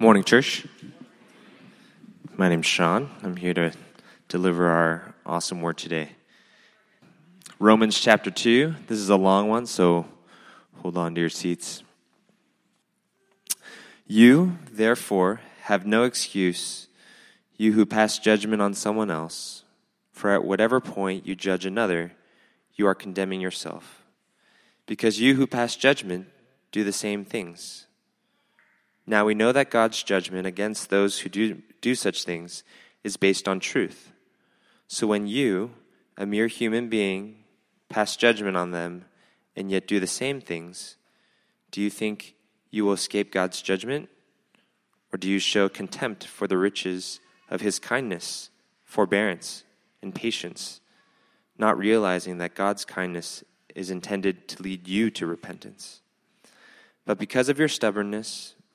Morning, church. My name's Sean. I'm here to deliver our awesome word today. Romans chapter 2. This is a long one, so hold on to your seats. You, therefore, have no excuse, you who pass judgment on someone else, for at whatever point you judge another, you are condemning yourself, because you who pass judgment do the same things. Now we know that God's judgment against those who do such things is based on truth. So when you, a mere human being, pass judgment on them and yet do the same things, do you think you will escape God's judgment? Or do you show contempt for the riches of his kindness, forbearance, and patience, not realizing that God's kindness is intended to lead you to repentance? But because of your stubbornness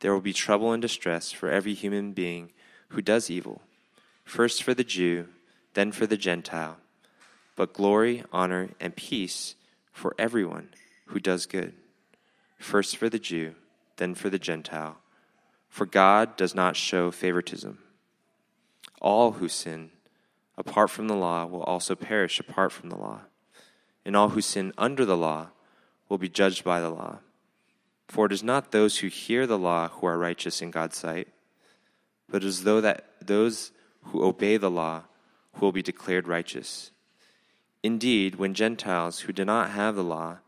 There will be trouble and distress for every human being who does evil, first for the Jew, then for the Gentile, but glory, honor, and peace for everyone who does good, first for the Jew, then for the Gentile, for God does not show favoritism. All who sin apart from the law will also perish apart from the law, and all who sin under the law will be judged by the law. For it is not those who hear the law who are righteous in God's sight, but it is those who obey the law who will be declared righteous. Indeed, when Gentiles who do not have the law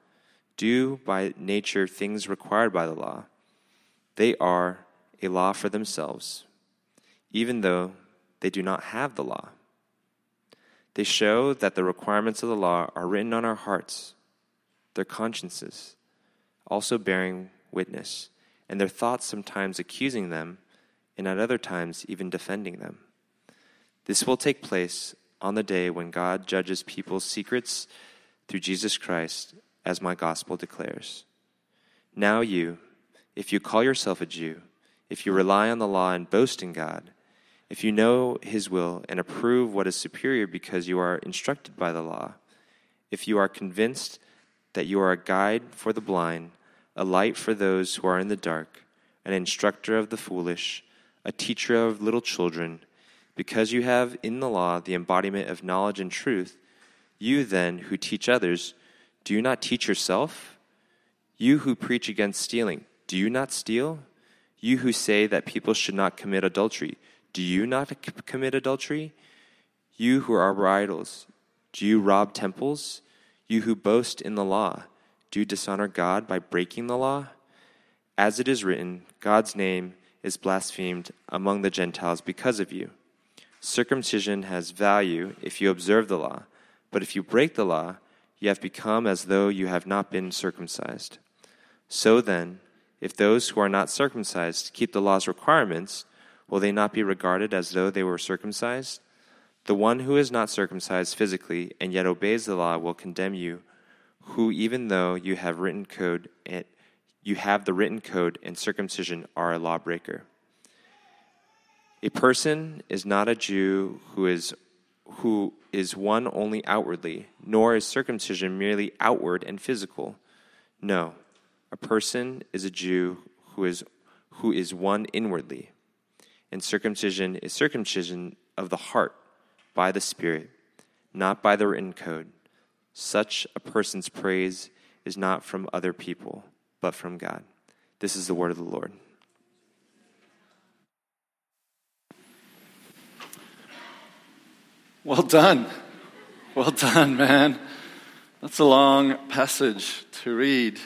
do by nature things required by the law, they are a law for themselves, even though they do not have the law. They show that the requirements of the law are written on our hearts, their consciences, also bearing witness, and their thoughts sometimes accusing them, and at other times even defending them. This will take place on the day when God judges people's secrets through Jesus Christ, as my gospel declares. Now you, if you call yourself a Jew, if you rely on the law and boast in God, if you know his will and approve what is superior because you are instructed by the law, if you are convinced that you are a guide for the blind, a light for those who are in the dark, an instructor of the foolish, a teacher of little children, because you have in the law the embodiment of knowledge and truth, you then who teach others, do you not teach yourself? You who preach against stealing, do you not steal? You who say that people should not commit adultery, do you not commit adultery? You who are idols, do you rob temples? You who boast in the law, do you dishonor God by breaking the law? As it is written, God's name is blasphemed among the Gentiles because of you. Circumcision has value if you observe the law, but if you break the law, you have become as though you have not been circumcised. So then, if those who are not circumcised keep the law's requirements, will they not be regarded as though they were circumcised? The one who is not circumcised physically and yet obeys the law will condemn you, who even though you have the written code and circumcision are a lawbreaker. A person is not a Jew who is one only outwardly, nor is circumcision merely outward and physical. No, a person is a Jew who is one inwardly, and circumcision is circumcision of the heart, by the Spirit, not by the written code. Such a person's praise is not from other people, but from God. This is the word of the Lord. Well done. Well done, man. That's a long passage to read.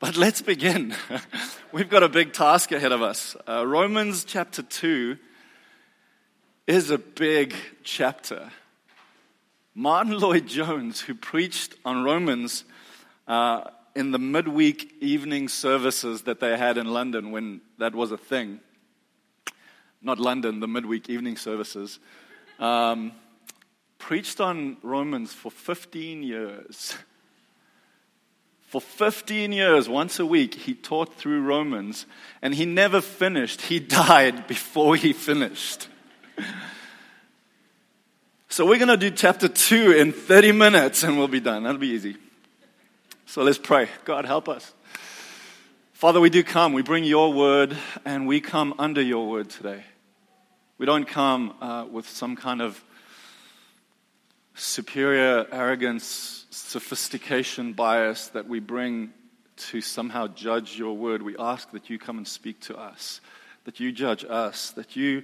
But let's begin. We've got a big task ahead of us. Romans chapter 2 is a big chapter. Martyn Lloyd-Jones, who preached on Romans in the midweek evening services that they had in London when that was a thing. Not London, the midweek evening services. Preached on Romans for 15 years. For 15 years, once a week, he taught through Romans, and he never finished. He died before he finished. So we're going to do chapter 2 in 30 minutes, and we'll be done. That'll be easy. So let's pray. God, help us. Father, we do come. We bring your word, and we come under your word today. We don't come with some kind of superior arrogance, sophistication bias that we bring to somehow judge your word. We ask that you come and speak to us, that you judge us, that you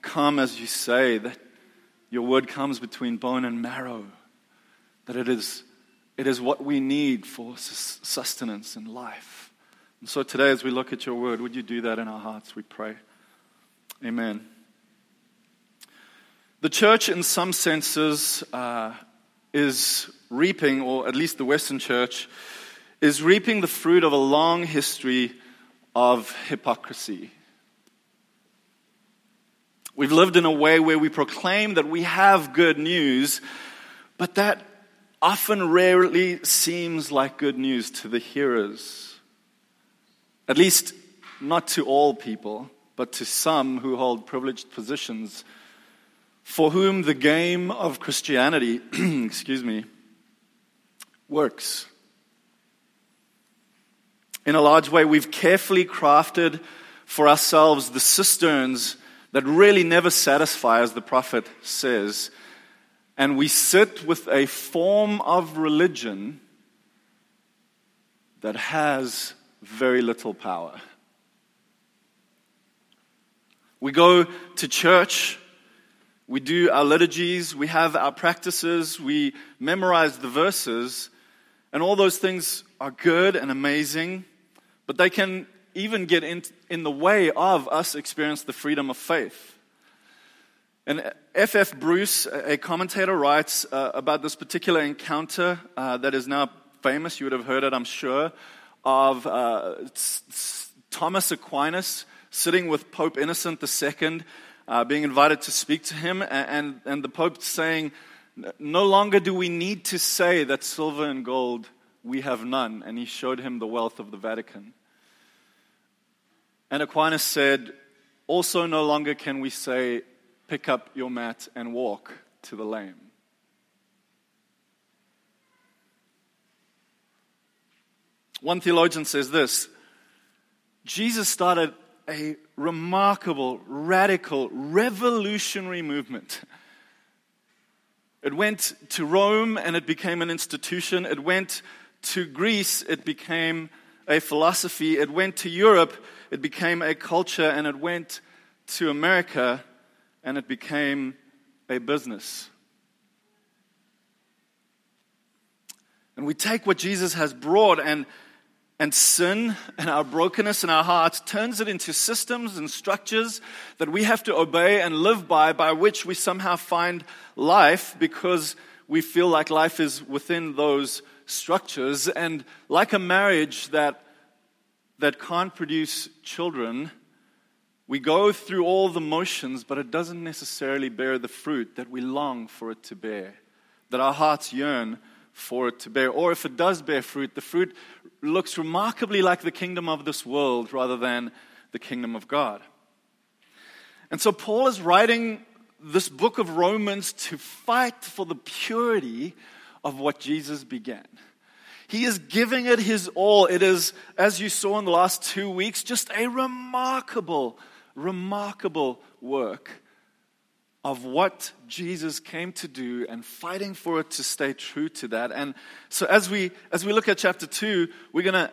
come as you say, that your word comes between bone and marrow, that it is what we need for sustenance in life. And so today as we look at your word, would you do that in our hearts, we pray. Amen. The church, in some senses, is reaping, or at least the Western church, is reaping the fruit of a long history of hypocrisy. We've lived in a way where we proclaim that we have good news, but that often rarely seems like good news to the hearers. At least not to all people, but to some who hold privileged positions, for whom the game of Christianity, works. In a large way, we've carefully crafted for ourselves the cisterns that really never satisfy, as the prophet says, and we sit with a form of religion that has very little power. We go to church. We do our liturgies, we have our practices, we memorize the verses, and all those things are good and amazing, but they can even get in the way of us experience the freedom of faith. And F. F. Bruce, a commentator, writes about this particular encounter that is now famous, you would have heard it, I'm sure, of Thomas Aquinas sitting with Pope Innocent II, being invited to speak to him, and the Pope saying, no longer do we need to say that silver and gold we have none, and he showed him the wealth of the Vatican. And Aquinas said, also no longer can we say, pick up your mat and walk to the lame. One theologian says this, Jesus started a remarkable, radical, revolutionary movement. It went to Rome and it became an institution. It went to Greece, it became a philosophy. It went to Europe, it became a culture. And it went to America and it became a business. And we take what Jesus has brought and sin and our brokenness in our hearts turns it into systems and structures that we have to obey and live by which we somehow find life because we feel like life is within those structures. And like a marriage that can't produce children, we go through all the motions, but it doesn't necessarily bear the fruit that we long for it to bear, that our hearts yearn for it to bear. Or if it does bear fruit, the fruit looks remarkably like the kingdom of this world rather than the kingdom of God. And so Paul is writing this book of Romans to fight for the purity of what Jesus began. He is giving it his all. It is, as you saw in the last 2 weeks, just a remarkable, remarkable work of what Jesus came to do and fighting for it to stay true to that. And so as we look at chapter 2, we're going to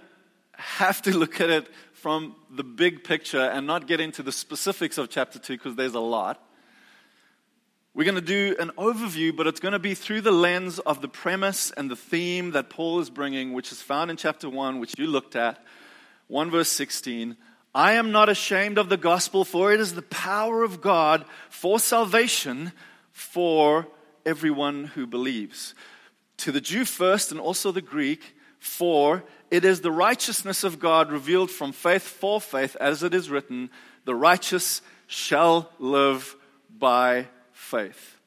have to look at it from the big picture and not get into the specifics of chapter 2 because there's a lot. We're going to do an overview, but it's going to be through the lens of the premise and the theme that Paul is bringing, which is found in chapter 1, which you looked at, 1 verse 16, I am not ashamed of the gospel, for it is the power of God for salvation for everyone who believes. To the Jew first and also the Greek, for It is the righteousness of God revealed from faith for faith, as it is written, the righteous shall live by faith.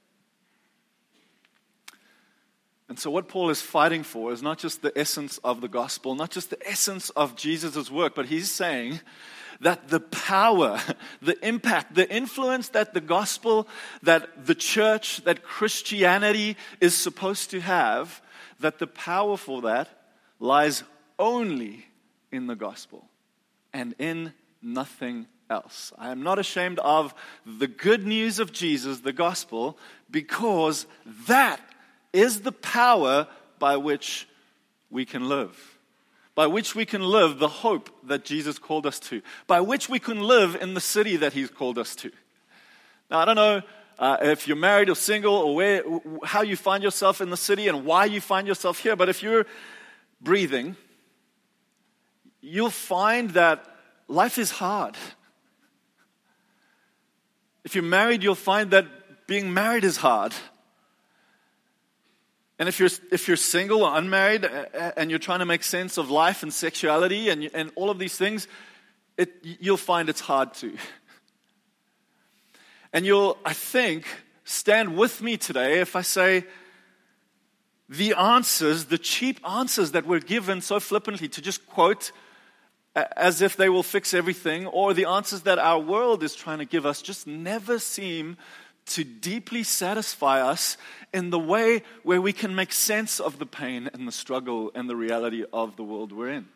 And so what Paul is fighting for is not just the essence of the gospel, not just the essence of Jesus' work, but he's saying that the power, the impact, the influence that the gospel, that the church, that Christianity is supposed to have, that the power for that lies only in the gospel and in nothing else. I am not ashamed of the good news of Jesus, the gospel, because that is the power by which we can live. By which we can live the hope that Jesus called us to. By which we can live in the city that he's called us to. Now, I don't know if you're married or single or how you find yourself in the city and why you find yourself here. But if you're breathing, you'll find that life is hard. If you're married, you'll find that being married is hard. And if you're single or unmarried and you're trying to make sense of life and sexuality and all of these things, you'll find it's hard too. And you'll, I think, stand with me today if I say the answers, the cheap answers that were given so flippantly to just quote as if they will fix everything, or the answers that our world is trying to give us just never seem to deeply satisfy us in the way where we can make sense of the pain and the struggle and the reality of the world we're in.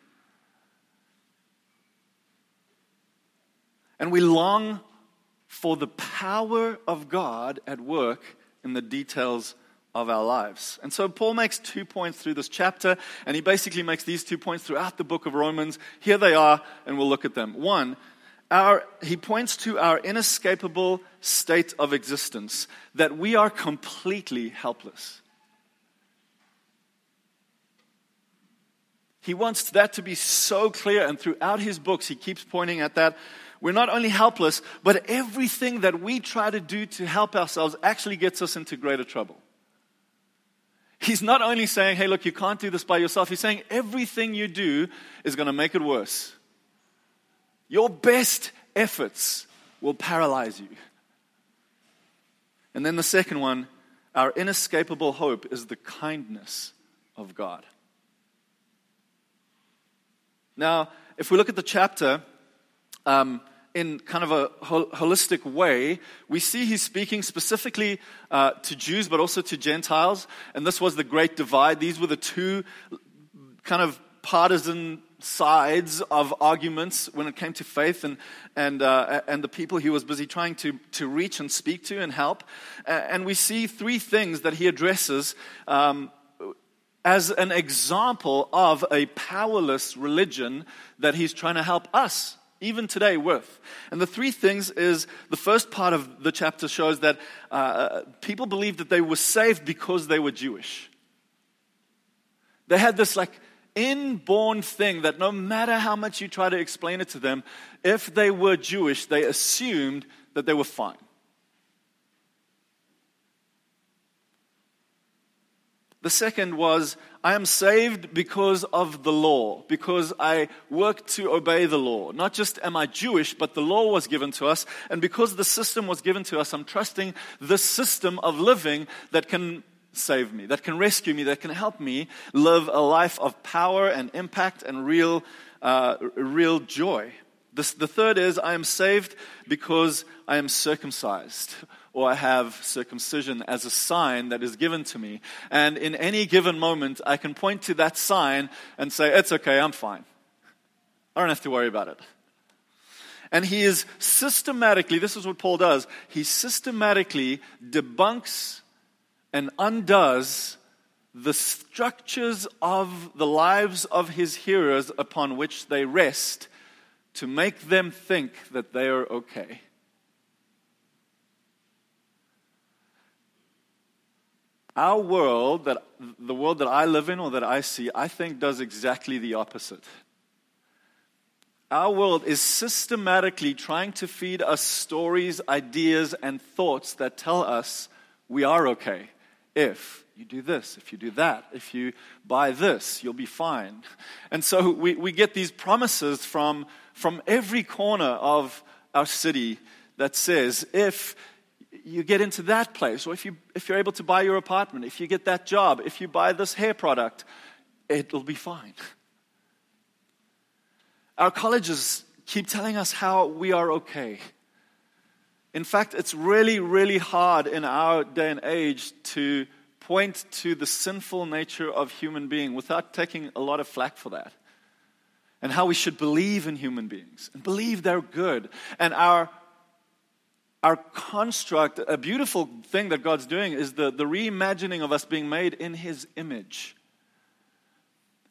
And we long for the power of God at work in the details of our lives. And so Paul makes 2 points through this chapter, and he basically makes these 2 points throughout the book of Romans. Here they are, and we'll look at them. One, he points to our inescapable state of existence, that we are completely helpless. He wants that to be so clear, and throughout his books, he keeps pointing at that. We're not only helpless, but everything that we try to do to help ourselves actually gets us into greater trouble. He's not only saying, hey, look, you can't do this by yourself. He's saying everything you do is going to make it worse. Your best efforts will paralyze you. And then the second one, our inescapable hope is the kindness of God. Now, if we look at the chapter in kind of a holistic way, we see he's speaking specifically to Jews but also to Gentiles. And this was the great divide. These were the two kind of partisan sides of arguments when it came to faith and the people he was busy trying to reach and speak to and help. And we see three things that he addresses as an example of a powerless religion that he's trying to help us even today with. And the three things is, the first part of the chapter shows that people believed that they were saved because they were Jewish. They had this like inborn thing that no matter how much you try to explain it to them, if they were Jewish, they assumed that they were fine. The second was, I am saved because of the law, because I worked to obey the law. Not just am I Jewish, but the law was given to us, and because the system was given to us, I'm trusting this system of living that can save me, that can rescue me, that can help me live a life of power and impact and real joy. The third is, I am saved because I am circumcised, or I have circumcision as a sign that is given to me. And in any given moment, I can point to that sign and say, it's okay, I'm fine. I don't have to worry about it. And he is systematically, this is what Paul does, he systematically debunks and undoes the structures of the lives of his hearers upon which they rest to make them think that they are okay. Our world, the world that I live in or that I see, I think does exactly the opposite. Our world is systematically trying to feed us stories, ideas, and thoughts that tell us we are okay. If you do this, if you do that, if you buy this, you'll be fine. And so we get these promises from every corner of our city that says, if you get into that place, or if you're able to buy your apartment, if you get that job, if you buy this hair product, it'll be fine. Our colleges keep telling us how we are okay. In fact, it's really, really hard in our day and age to point to the sinful nature of human being without taking a lot of flack for that. And how we should believe in human beings and believe they're good. And our construct, a beautiful thing that God's doing is the reimagining of us being made in His image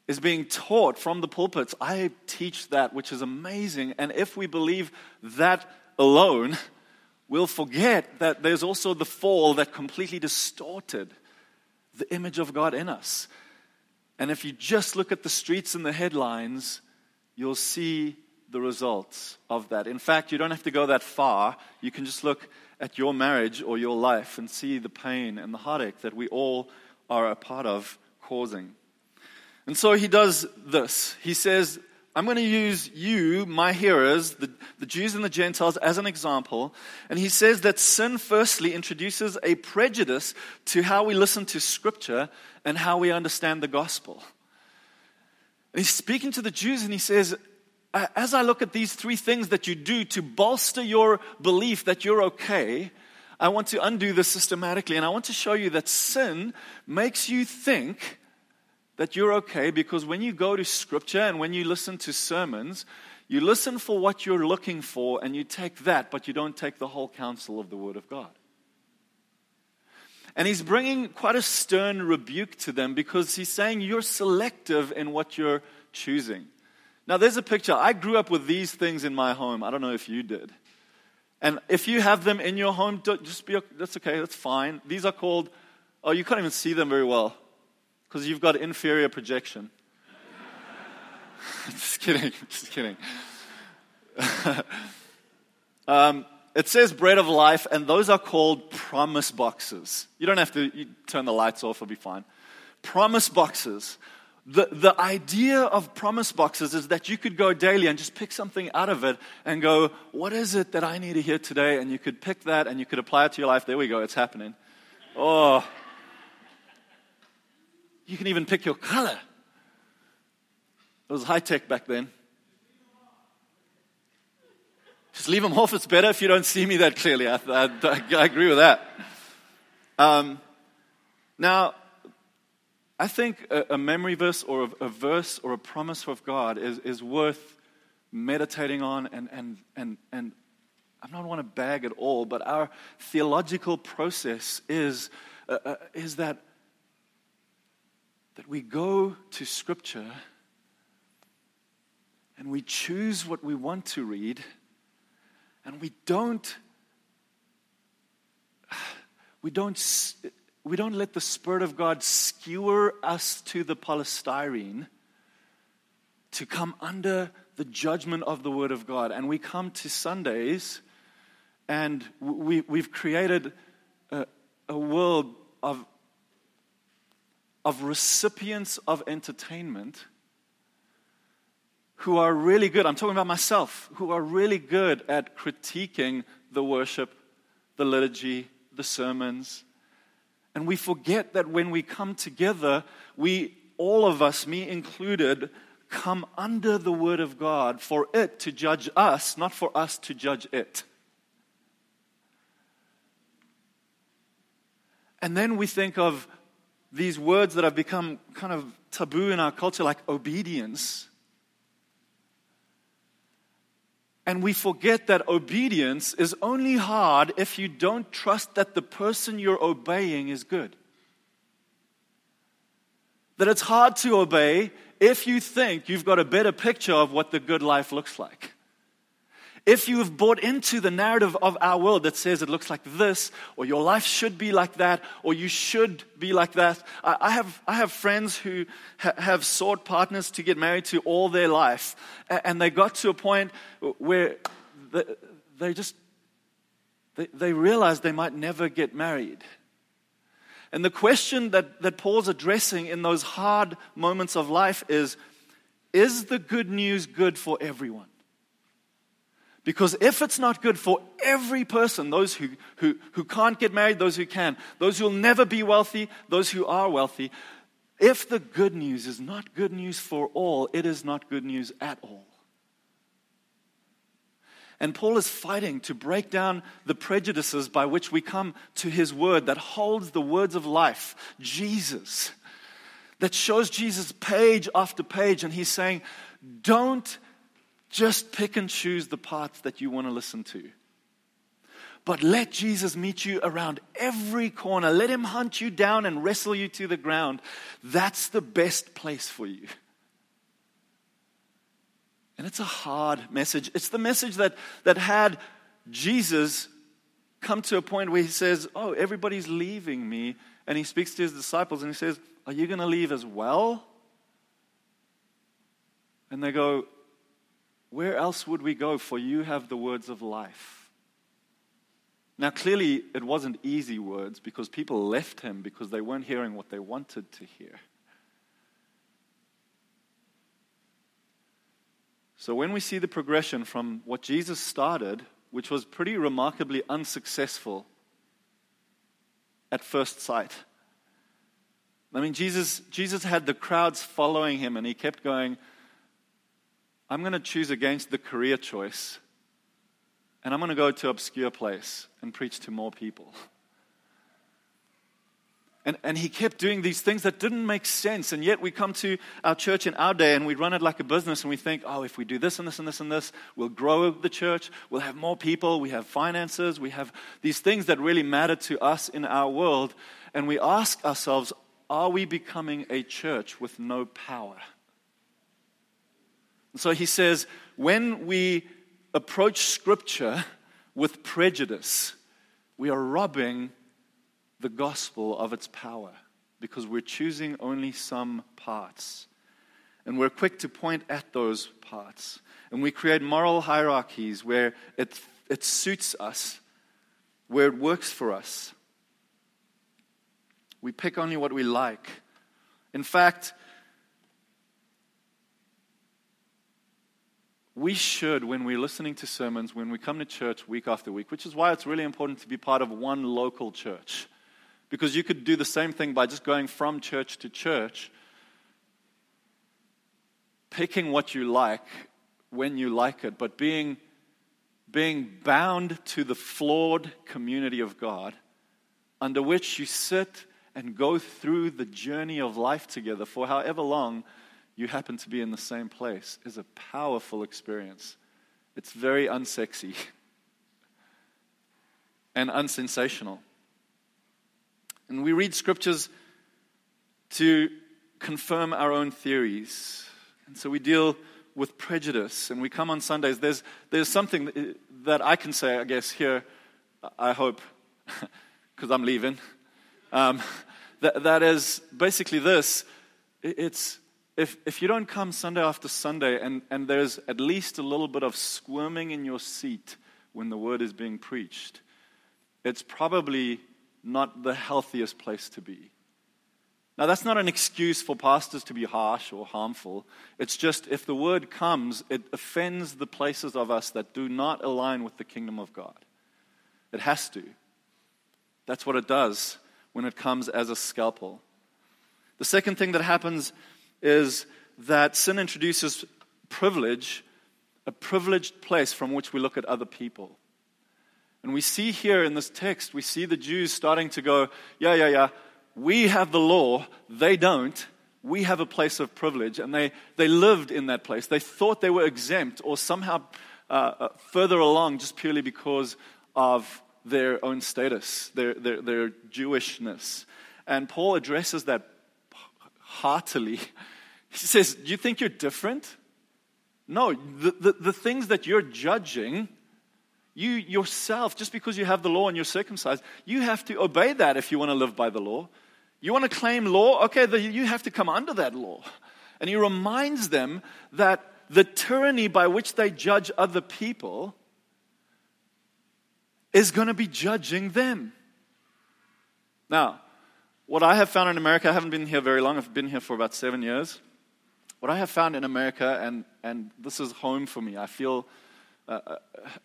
is being taught from the pulpits. I teach that, which is amazing. And if we believe that alone, we'll forget that there's also the fall that completely distorted the image of God in us. And if you just look at the streets and the headlines, you'll see the results of that. In fact, you don't have to go that far. You can just look at your marriage or your life and see the pain and the heartache that we all are a part of causing. And so he does this. He says, I'm going to use you, my hearers, the Jews and the Gentiles, as an example. And he says that sin firstly introduces a prejudice to how we listen to Scripture and how we understand the gospel. And he's speaking to the Jews and he says, as I look at these three things that you do to bolster your belief that you're okay, I want to undo this systematically. And I want to show you that sin makes you think that you're okay, because when you go to Scripture and when you listen to sermons, you listen for what you're looking for and you take that, but you don't take the whole counsel of the Word of God. And he's bringing quite a stern rebuke to them because he's saying you're selective in what you're choosing. Now, there's a picture. I grew up with these things in my home. I don't know if you did. And if you have them in your home, just be okay. That's okay. That's fine. These are called, oh, you can't even see them very well, because you've got inferior projection. Just kidding. It says bread of life, and those are called promise boxes. You don't have to turn the lights off, it'll be fine. Promise boxes. The idea of promise boxes is that you could go daily and just pick something out of it and go, what is it that I need to hear today? And you could pick that and you could apply it to your life. There we go, it's happening. Oh, you can even pick your color. It was high tech back then. Just leave them off. It's better if you don't see me that clearly. I agree with that. Now, I think a memory verse or a verse or a promise of God is worth meditating on. And I don't want to brag at all, but our theological process is that we go to Scripture and we choose what we want to read, and we don't let the Spirit of God skewer us to the polystyrene to come under the judgment of the Word of God. And we come to Sundays and we've created a world of recipients of entertainment who are really good, I'm talking about myself, who are really good at critiquing the worship, the liturgy, the sermons. And we forget that when we come together, we, all of us, me included, come under the Word of God for it to judge us, not for us to judge it. And then we think of these words that have become kind of taboo in our culture, like obedience. And we forget that obedience is only hard if you don't trust that the person you're obeying is good. That it's hard to obey if you think you've got a better picture of what the good life looks like. If you have bought into the narrative of our world that says it looks like this, or your life should be like that, or you should be like that. I have friends who have sought partners to get married to all their life, and they got to a point where they realized they might never get married. And the question that Paul's addressing in those hard moments of life is the good news good for everyone? Because if it's not good for every person, those who can't get married, those who can, those who'll never be wealthy, those who are wealthy, if the good news is not good news for all, it is not good news at all. And Paul is fighting to break down the prejudices by which we come to his word that holds the words of life, Jesus, that shows Jesus page after page. And he's saying, don't just pick and choose the parts that you want to listen to. But let Jesus meet you around every corner. Let him hunt you down and wrestle you to the ground. That's the best place for you. And it's a hard message. It's the message that had Jesus come to a point where he says, oh, everybody's leaving me. And he speaks to his disciples and he says, are you going to leave as well? And they go, where else would we go? For you have the words of life. Now, clearly, it wasn't easy words because people left him because they weren't hearing what they wanted to hear. So when we see the progression from what Jesus started, which was pretty remarkably unsuccessful at first sight. I mean, Jesus had the crowds following him and he kept going, I'm going to choose against the career choice and I'm going to go to an obscure place and preach to more people. And he kept doing these things that didn't make sense. And yet we come to our church in our day and we run it like a business and we think, oh, if we do this and this and this and this, we'll grow the church, we'll have more people, we have finances, we have these things that really matter to us in our world. And we ask ourselves, are we becoming a church with no power? And so he says, when we approach Scripture with prejudice, we are robbing the gospel of its power because we're choosing only some parts and we're quick to point at those parts and we create moral hierarchies where it suits us, where it works for us. We pick only what we like. In fact, we should, when we're listening to sermons, when we come to church week after week, which is why it's really important to be part of one local church. Because you could do the same thing by just going from church to church, picking what you like when you like it, but being bound to the flawed community of God under which you sit and go through the journey of life together for however long you happen to be in the same place is a powerful experience. It's very unsexy and unsensational. And we read scriptures to confirm our own theories. And so we deal with prejudice. And we come on Sundays. There's something that I can say, I guess, here, I hope, because I'm leaving. That is basically this. It's if you don't come Sunday after Sunday and there's at least a little bit of squirming in your seat when the word is being preached, it's probably not the healthiest place to be. Now, that's not an excuse for pastors to be harsh or harmful. It's just if the word comes, it offends the places of us that do not align with the kingdom of God. It has to. That's what it does when it comes as a scalpel. The second thing that happens is that sin introduces privilege, a privileged place from which we look at other people. And we see here in this text, we see the Jews starting to go, yeah, we have the law, they don't. We have a place of privilege. And they lived in that place. They thought they were exempt or somehow further along just purely because of their own status, their Jewishness. And Paul addresses that heartily. He says, do you think you're different? No, the things that you're judging, you yourself, just because you have the law and you're circumcised, you have to obey that if you want to live by the law. You want to claim law? Okay, you have to come under that law. And he reminds them that the tyranny by which they judge other people is going to be judging them. Now, What I have found in America, I haven't been here very long, I've been here for about 7 years. What I have found in America, and this is home for me, I feel,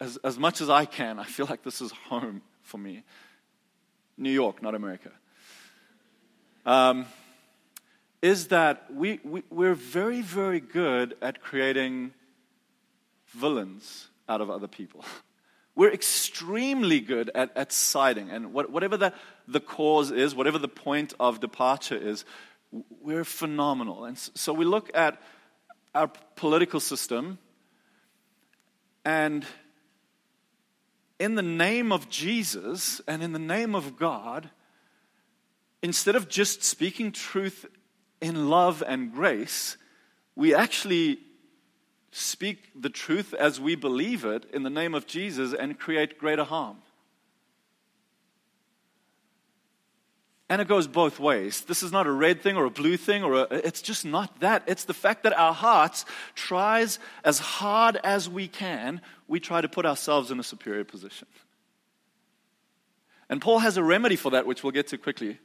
as much as I can, I feel like this is home for me. New York, not America. Is that we're very, very good at creating villains out of other people. We're extremely good at siding. And whatever the cause is, whatever the point of departure is, we're phenomenal. And so we look at our political system, and in the name of Jesus and in the name of God, instead of just speaking truth in love and grace, we actually speak the truth as we believe it in the name of Jesus and create greater harm. And it goes both ways. This is not a red thing or a blue thing, it's just not that. It's the fact that our hearts tries as hard as we can, we try to put ourselves in a superior position. And Paul has a remedy for that, which we'll get to quickly,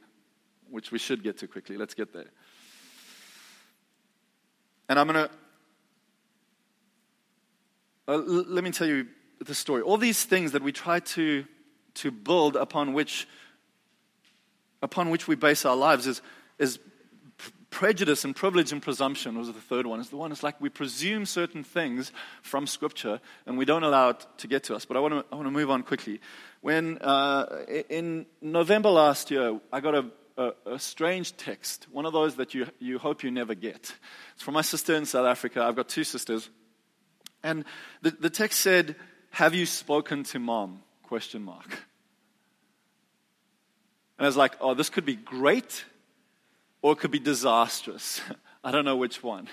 which we should get to quickly. Let's get there. And I'm going to... let me tell you the story. All these things that we try to build upon which we base our lives is prejudice and privilege and presumption was the third one. It's the one, it's like we presume certain things from Scripture and we don't allow it to get to us. But I want to move on quickly. When in November last year, I got a strange text, one of those that you hope you never get. It's from my sister in South Africa. I've got two sisters. And the text said, "Have you spoken to Mom?" ? And I was like, oh, this could be great or it could be disastrous. I don't know which one.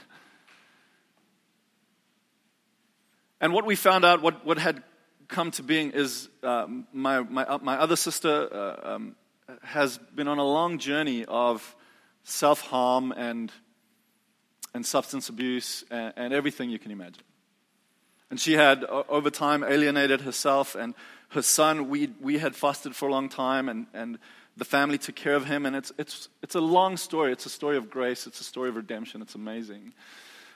And what we found out, what had come to being is my other sister has been on a long journey of self-harm and substance abuse and everything you can imagine. And she had, over time, alienated herself and her son. We had fasted for a long time, and the family took care of him. And it's a long story. It's a story of grace. It's a story of redemption. It's amazing.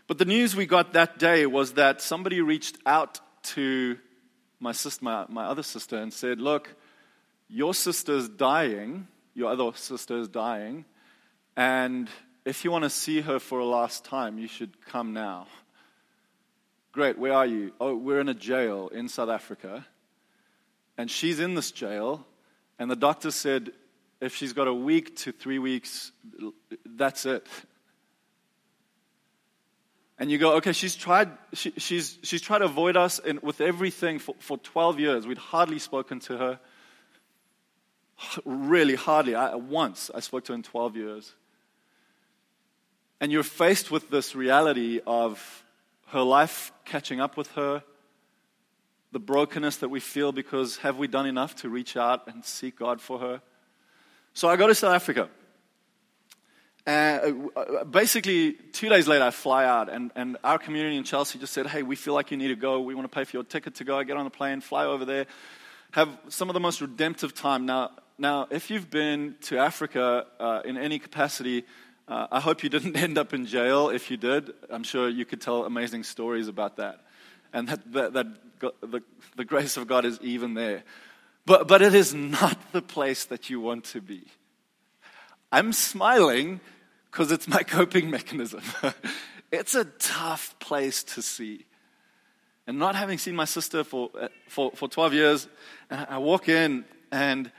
But the news we got that day was that somebody reached out to my sister, my other sister, and said, "Look, your sister's dying. Your other sister is dying, and if you want to see her for a last time, you should come now." Great, where are you? Oh, we're in a jail in South Africa. And she's in this jail. And the doctor said, if she's got a week to 3 weeks, that's it. And you go, okay, she's tried to avoid us with everything for 12 years. We'd hardly spoken to her. Really, hardly. Once I spoke to her in 12 years. And you're faced with this reality of her life catching up with her, the brokenness that we feel because have we done enough to reach out and seek God for her? So I go to South Africa. Basically, 2 days later, I fly out, and our community in Chelsea just said, hey, we feel like you need to go. We want to pay for your ticket to go. Get on the plane, fly over there, have some of the most redemptive time. Now, if you've been to Africa in any capacity, I hope you didn't end up in jail. If you did, I'm sure you could tell amazing stories about that. And the grace of God is even there. But it is not the place that you want to be. I'm smiling because it's my coping mechanism. It's a tough place to see. And not having seen my sister for 12 years, and I walk in and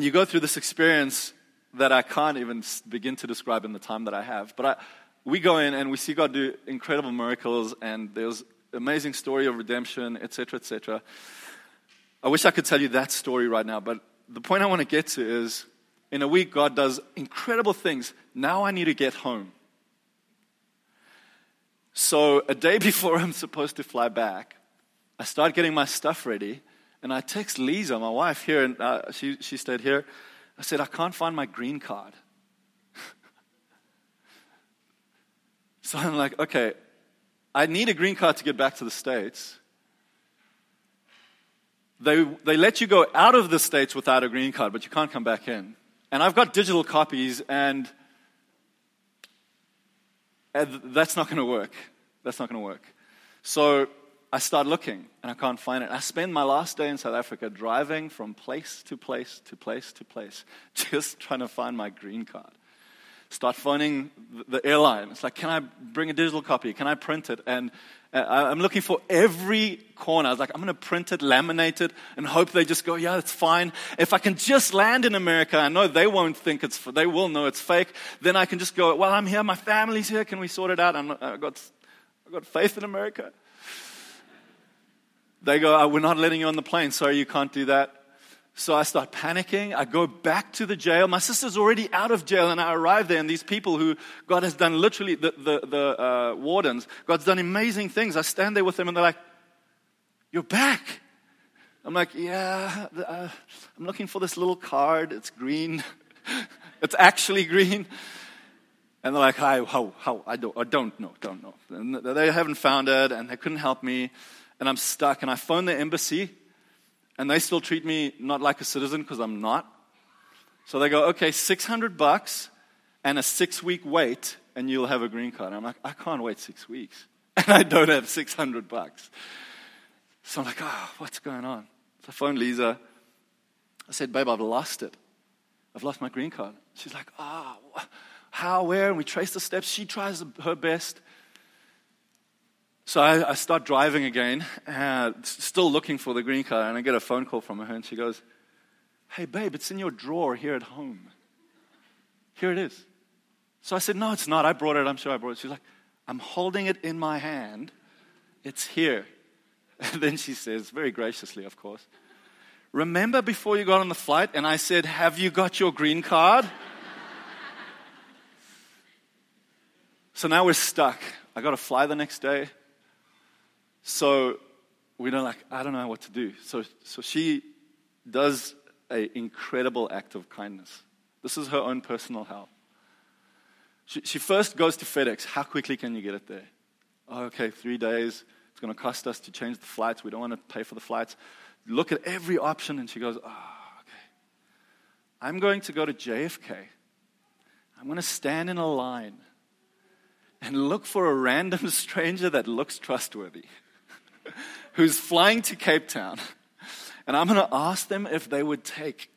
you go through this experience that I can't even begin to describe in the time that I have. But we go in and we see God do incredible miracles, and there's amazing story of redemption, etc., etc. I wish I could tell you that story right now, but the point I want to get to is, in a week, God does incredible things. Now I need to get home. So a day before I'm supposed to fly back, I start getting my stuff ready, and I text Lisa, my wife here, and she stayed here. I said, I can't find my green card. So I'm like, okay, I need a green card to get back to the States. They let you go out of the States without a green card, but you can't come back in. And I've got digital copies, and that's not going to work. That's not going to work. So I start looking, and I can't find it. I spend my last day in South Africa driving from place to place to place to place, just trying to find my green card. Start phoning the airline. It's like, can I bring a digital copy? Can I print it? And I'm looking for every corner. I was like, I'm going to print it, laminate it, and hope they just go, yeah, it's fine. If I can just land in America, I know they won't think they will know it's fake. Then I can just go, well, I'm here, my family's here, can we sort it out? I've got faith in America. They go, oh, we're not letting you on the plane. Sorry, you can't do that. So I start panicking. I go back to the jail. My sister's already out of jail, and I arrive there, and these people who God has done, literally, the wardens, God's done amazing things. I stand there with them, and they're like, you're back. I'm like, yeah, I'm looking for this little card. It's green. It's actually green. And they're like, how? I don't know. And they haven't found it, and they couldn't help me, and I'm stuck. And I phone the embassy. And they still treat me not like a citizen because I'm not. So they go, okay, $600 and a 6-week wait, and you'll have a green card. And I'm like, I can't wait 6 weeks. And I don't have $600. So I'm like, oh, what's going on? So I phoned Lisa. I said, babe, I've lost it. I've lost my green card. She's like, oh, how, where? And we trace the steps. She tries her best. So I start driving again, still looking for the green card, and I get a phone call from her, and she goes, hey, babe, it's in your drawer here at home. Here it is. So I said, no, it's not. I brought it. I'm sure I brought it. She's like, I'm holding it in my hand. It's here. And then she says, very graciously, of course, remember before you got on the flight, and I said, have you got your green card? So now we're stuck. I got to fly the next day. So we don't like, I don't know what to do. So she does an incredible act of kindness. This is her own personal help. She first goes to FedEx. How quickly can you get it there? Oh, okay, 3 days. It's going to cost us to change the flights. We don't want to pay for the flights. Look at every option, and she goes, oh, okay. I'm going to go to JFK. I'm going to stand in a line and look for a random stranger that looks trustworthy, who's flying to Cape Town, and I'm going to ask them if they would take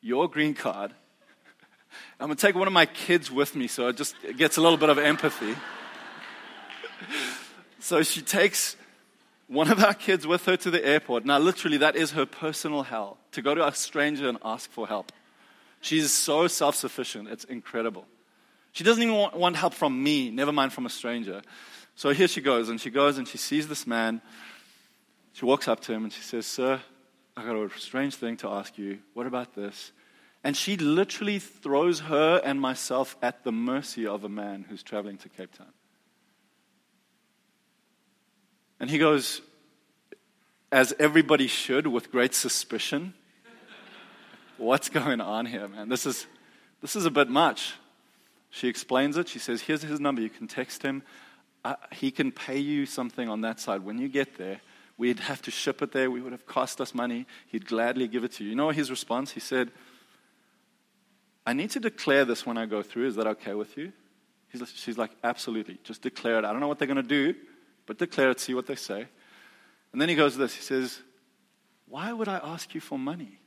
your green card. I'm going to take one of my kids with me, so it just gets a little bit of empathy. So she takes one of our kids with her to the airport. Now, literally, that is her personal hell, to go to a stranger and ask for help. She's so self-sufficient. It's incredible. She doesn't even want help from me, never mind from a stranger. So here she goes, and she goes, and she sees this man. She walks up to him, and she says, sir, I got a strange thing to ask you. What about this? And she literally throws her and myself at the mercy of a man who's traveling to Cape Town. And he goes, as everybody should, with great suspicion, what's going on here, man? This is a bit much. She explains it. She says, here's his number. You can text him. He can pay you something on that side. When you get there, we'd have to ship it there. We would have cost us money. He'd gladly give it to you. You know his response? He said, I need to declare this when I go through. Is that okay with you? She's like, absolutely. Just declare it. I don't know what they're going to do, but declare it. See what they say. And then he goes this. He says, why would I ask you for money?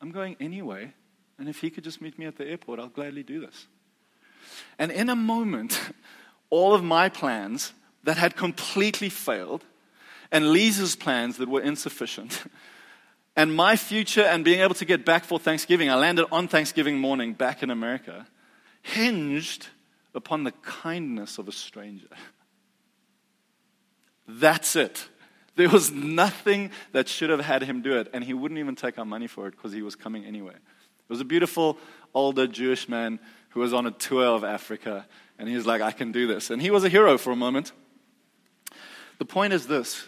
I'm going anyway. And if he could just meet me at the airport, I'll gladly do this. And in a moment, all of my plans that had completely failed, and Lisa's plans that were insufficient, and my future and being able to get back for Thanksgiving, I landed on Thanksgiving morning back in America, hinged upon the kindness of a stranger. That's it. There was nothing that should have had him do it, and he wouldn't even take our money for it because he was coming anyway. It was a beautiful, older Jewish man who was on a tour of Africa, and he was like, I can do this. And he was a hero for a moment. The point is this.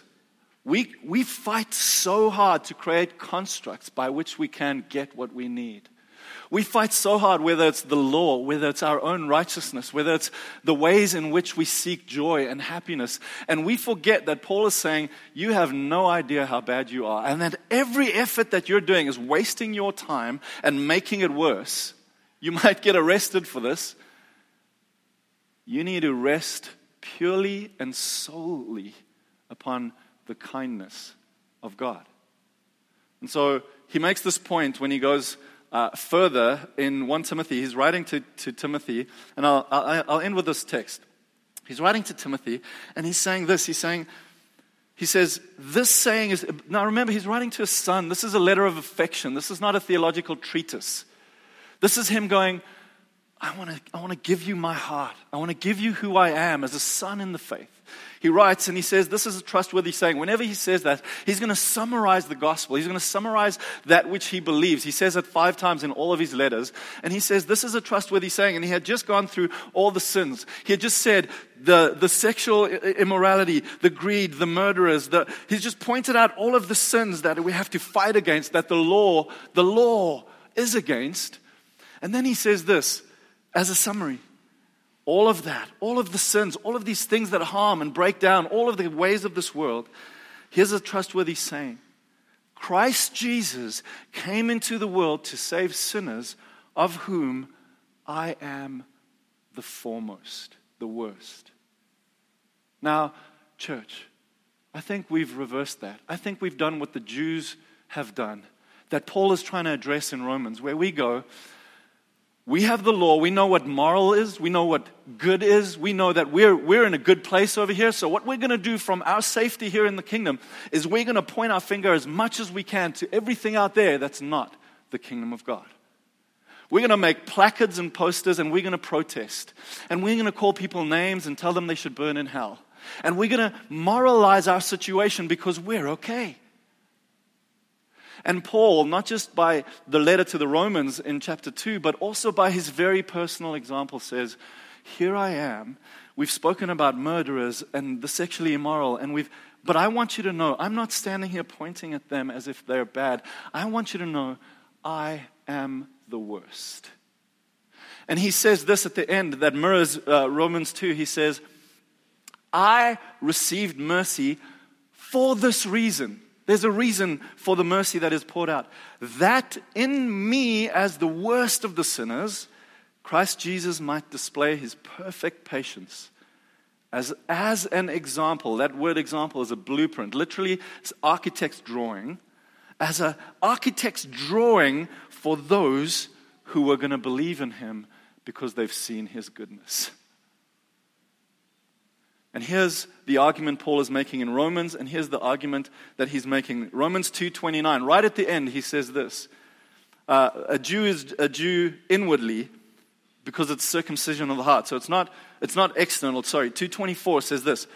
We fight so hard to create constructs by which we can get what we need. We fight so hard, whether it's the law, whether it's our own righteousness, whether it's the ways in which we seek joy and happiness. And we forget that Paul is saying, you have no idea how bad you are, and that every effort that you're doing is wasting your time and making it worse. You might get arrested for this. You need to rest purely and solely upon the kindness of God. And so he makes this point when he goes further in 1 Timothy. He's writing to Timothy, and I'll end with this text. He's writing to Timothy, and he's saying this. He says, this saying is, now remember, he's writing to his son. This is a letter of affection. This is not a theological treatise. This is him going, I want to give you my heart. I want to give you who I am as a son in the faith. He writes and he says, this is a trustworthy saying. Whenever he says that, he's going to summarize the gospel. He's going to summarize that which he believes. He says it 5 times in all of his letters. And he says, this is a trustworthy saying. And he had just gone through all the sins. He had just said the sexual immorality, the greed, the murderers. He's just pointed out all of the sins that we have to fight against, that the law is against. And then he says this as a summary. All of that, all of the sins, all of these things that harm and break down, all of the ways of this world. Here's a trustworthy saying. Christ Jesus came into the world to save sinners, of whom I am the foremost, the worst. Now, church, I think we've reversed that. I think we've done what the Jews have done, that Paul is trying to address in Romans, where we go, we have the law. We know what moral is. We know what good is. We know that we're in a good place over here. So what we're going to do from our safety here in the kingdom is we're going to point our finger as much as we can to everything out there that's not the kingdom of God. We're going to make placards and posters, and we're going to protest. And we're going to call people names and tell them they should burn in hell. And we're going to moralize our situation because we're okay. And Paul, not just by the letter to the Romans in chapter 2, but also by his very personal example, says, here I am. We've spoken about murderers and the sexually immoral, but I want you to know, I'm not standing here pointing at them as if they're bad. I want you to know, I am the worst. And he says this at the end that mirrors Romans 2. He says, I received mercy for this reason. There's a reason for the mercy that is poured out. That in me, as the worst of the sinners, Christ Jesus might display his perfect patience as an example. That word example is a blueprint. Literally, it's architect's drawing. As an architect's drawing for those who were going to believe in him because they've seen his goodness. And here's the argument Paul is making in Romans, and here's the argument that he's making. Romans 2:29, right at the end, he says this. A Jew is a Jew inwardly because it's circumcision of the heart. So it's not external, sorry. 2:24 says this.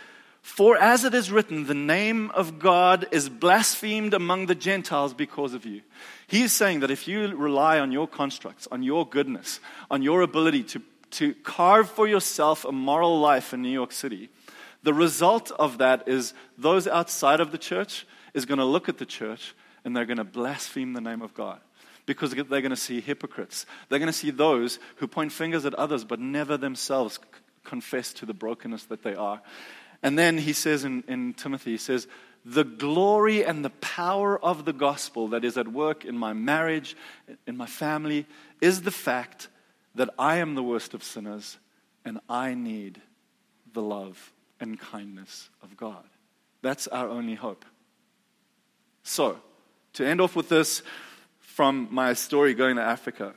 For as it is written, the name of God is blasphemed among the Gentiles because of you. He is saying that if you rely on your constructs, on your goodness, on your ability to carve for yourself a moral life in New York City, the result of that is those outside of the church is going to look at the church and they're going to blaspheme the name of God because they're going to see hypocrites. They're going to see those who point fingers at others but never themselves confess to the brokenness that they are. And then he says in Timothy, he says, the glory and the power of the gospel that is at work in my marriage, in my family, is the fact that I am the worst of sinners and I need the love and kindness of God. That's our only hope. So, to end off with this from my story going to Africa.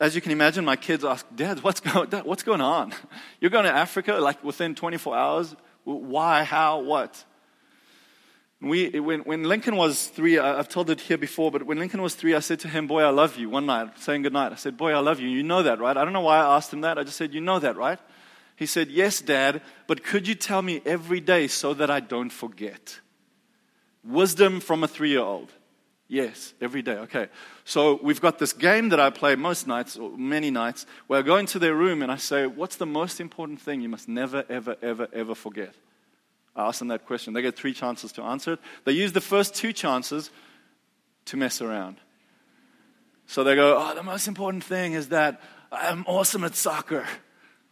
As you can imagine, my kids ask, Dad, what's going on? You're going to Africa like within 24 hours? Why, how, what? When Lincoln was 3, I've told it here before, but when Lincoln was 3, I said to him, boy, I love you, one night, saying goodnight. I said, boy, I love you. You know that, right? I don't know why I asked him that. I just said, you know that, right? He said, yes, Dad, but could you tell me every day so that I don't forget? Wisdom from a 3-year-old. Yes, every day. Okay. So we've got this game that I play most nights, or many nights, where I go into their room and I say, what's the most important thing you must never, ever, ever, ever forget? I asked them that question. They get 3 chances to answer it. They use the first 2 chances to mess around. So they go, oh, the most important thing is that I'm awesome at soccer.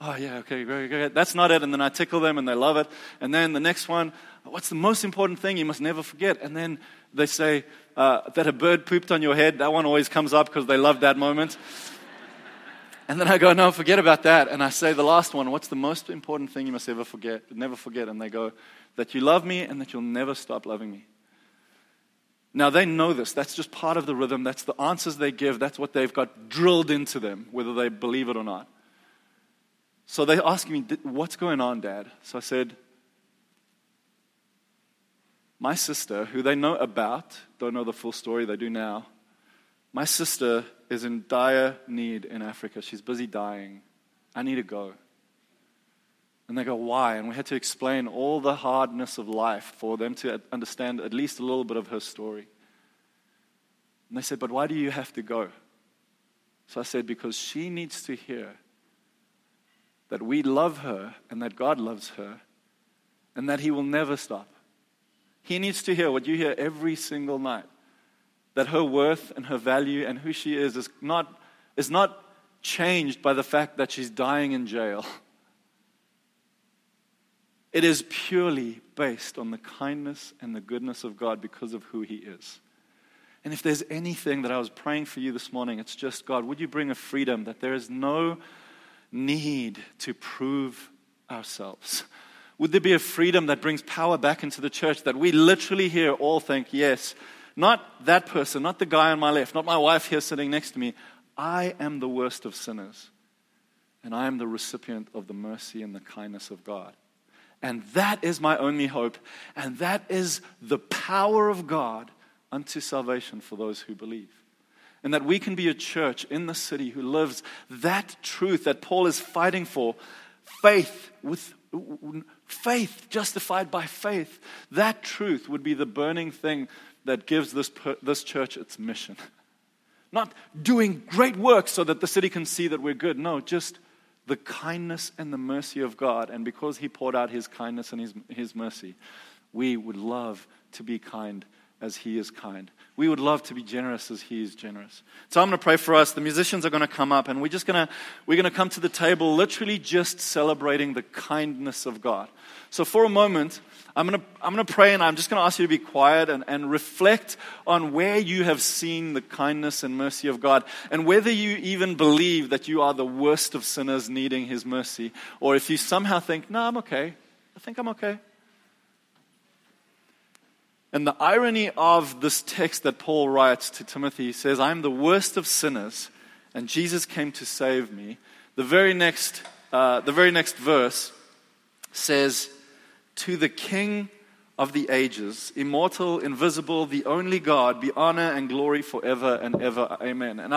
Oh, yeah, okay, great, great. That's not it. And then I tickle them and they love it. And then the next one, what's the most important thing you must never forget? And then they say that a bird pooped on your head. That one always comes up because they love that moment. And then I go, no, forget about that. And I say the last one, what's the most important thing you must ever forget? Never forget. And they go, that you love me and that you'll never stop loving me. Now, they know this. That's just part of the rhythm. That's the answers they give. That's what they've got drilled into them, whether they believe it or not. So they asked me, what's going on, Dad? So I said, my sister, who they know about, don't know the full story, they do now. My sister is in dire need in Africa. She's busy dying. I need to go. And they go, why? And we had to explain all the hardness of life for them to understand at least a little bit of her story. And they said, but why do you have to go? So I said, because she needs to hear that we love her and that God loves her and that He will never stop. He needs to hear what you hear every single night, that her worth and her value and who she is not changed by the fact that she's dying in jail. It is purely based on the kindness and the goodness of God because of who He is. And if there's anything that I was praying for you this morning, it's just, God, would you bring a freedom that there is no need to prove ourselves? Would there be a freedom that brings power back into the church, that we literally here all think, yes, not that person, not the guy on my left, not my wife here sitting next to me. I am the worst of sinners, and I am the recipient of the mercy and the kindness of God. And that is my only hope, and that is the power of God unto salvation for those who believe. And that we can be a church in the city who lives that truth that Paul is fighting for, faith with faith, justified by faith. That truth would be the burning thing that gives this church its mission. Not doing great work so that the city can see that we're good. No, just the kindness and the mercy of God. And because He poured out His kindness and His mercy, we would love to be kind as He is kind. We would love to be generous as He is generous. So I'm going to pray for us. The musicians are going to come up, and we're going to come to the table literally just celebrating the kindness of God. So for a moment, I'm going to pray, and I'm just going to ask you to be quiet and reflect on where you have seen the kindness and mercy of God, and whether you even believe that you are the worst of sinners needing His mercy, or if you somehow think, no, I'm okay. I think I'm okay. And the irony of this text that Paul writes to Timothy, he says, I'm the worst of sinners, and Jesus came to save me. The very next verse says, to the King of the ages, immortal, invisible, the only God, be honor and glory forever and ever. Amen. And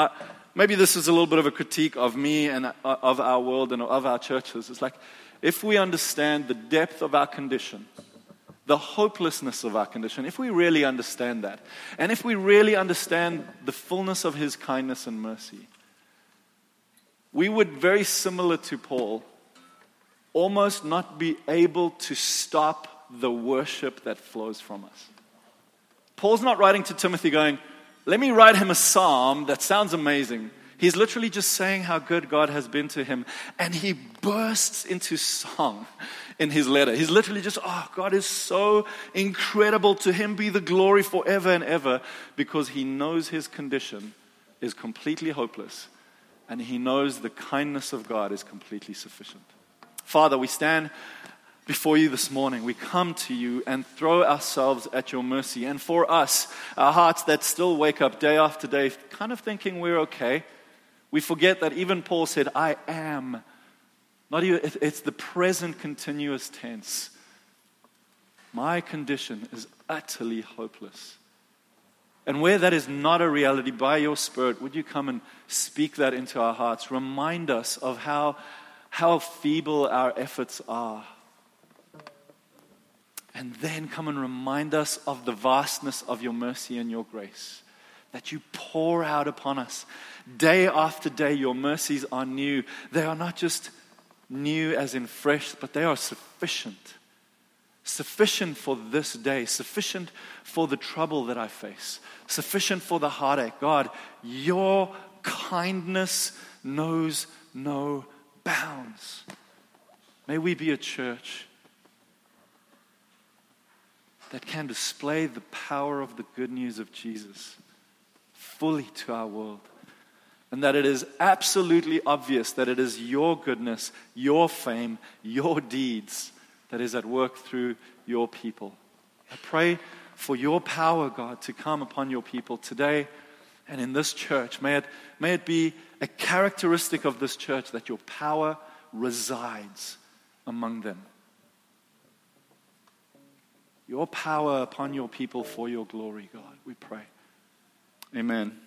maybe this is a little bit of a critique of me and of our world and of our churches. It's like, if we understand the depth of our condition, the hopelessness of our condition, if we really understand that, and if we really understand the fullness of His kindness and mercy, we would, very similar to Paul, almost not be able to stop the worship that flows from us. Paul's not writing to Timothy going, let me write him a psalm that sounds amazing. He's literally just saying how good God has been to him, and he bursts into song in his letter. He's literally just, oh, God is so incredible. To Him be the glory forever and ever, because he knows his condition is completely hopeless, and he knows the kindness of God is completely sufficient. Father, we stand before you this morning. We come to you and throw ourselves at your mercy. And for us, our hearts that still wake up day after day kind of thinking we're okay, we forget that even Paul said, I am. Not even, it's the present continuous tense. My condition is utterly hopeless. And where that is not a reality, by your Spirit, would you come and speak that into our hearts? Remind us of how feeble our efforts are. And then come and remind us of the vastness of your mercy and your grace that you pour out upon us. Day after day, your mercies are new. They are not just new as in fresh, but they are sufficient. Sufficient for this day, sufficient for the trouble that I face, sufficient for the heartache. God, your kindness knows no bounds. May we be a church that can display the power of the good news of Jesus fully to our world. And that it is absolutely obvious that it is your goodness, your fame, your deeds that is at work through your people. I pray for your power, God, to come upon your people today and in this church. May it be a characteristic of this church that your power resides among them. Your power upon your people for your glory, God, we pray. Amen.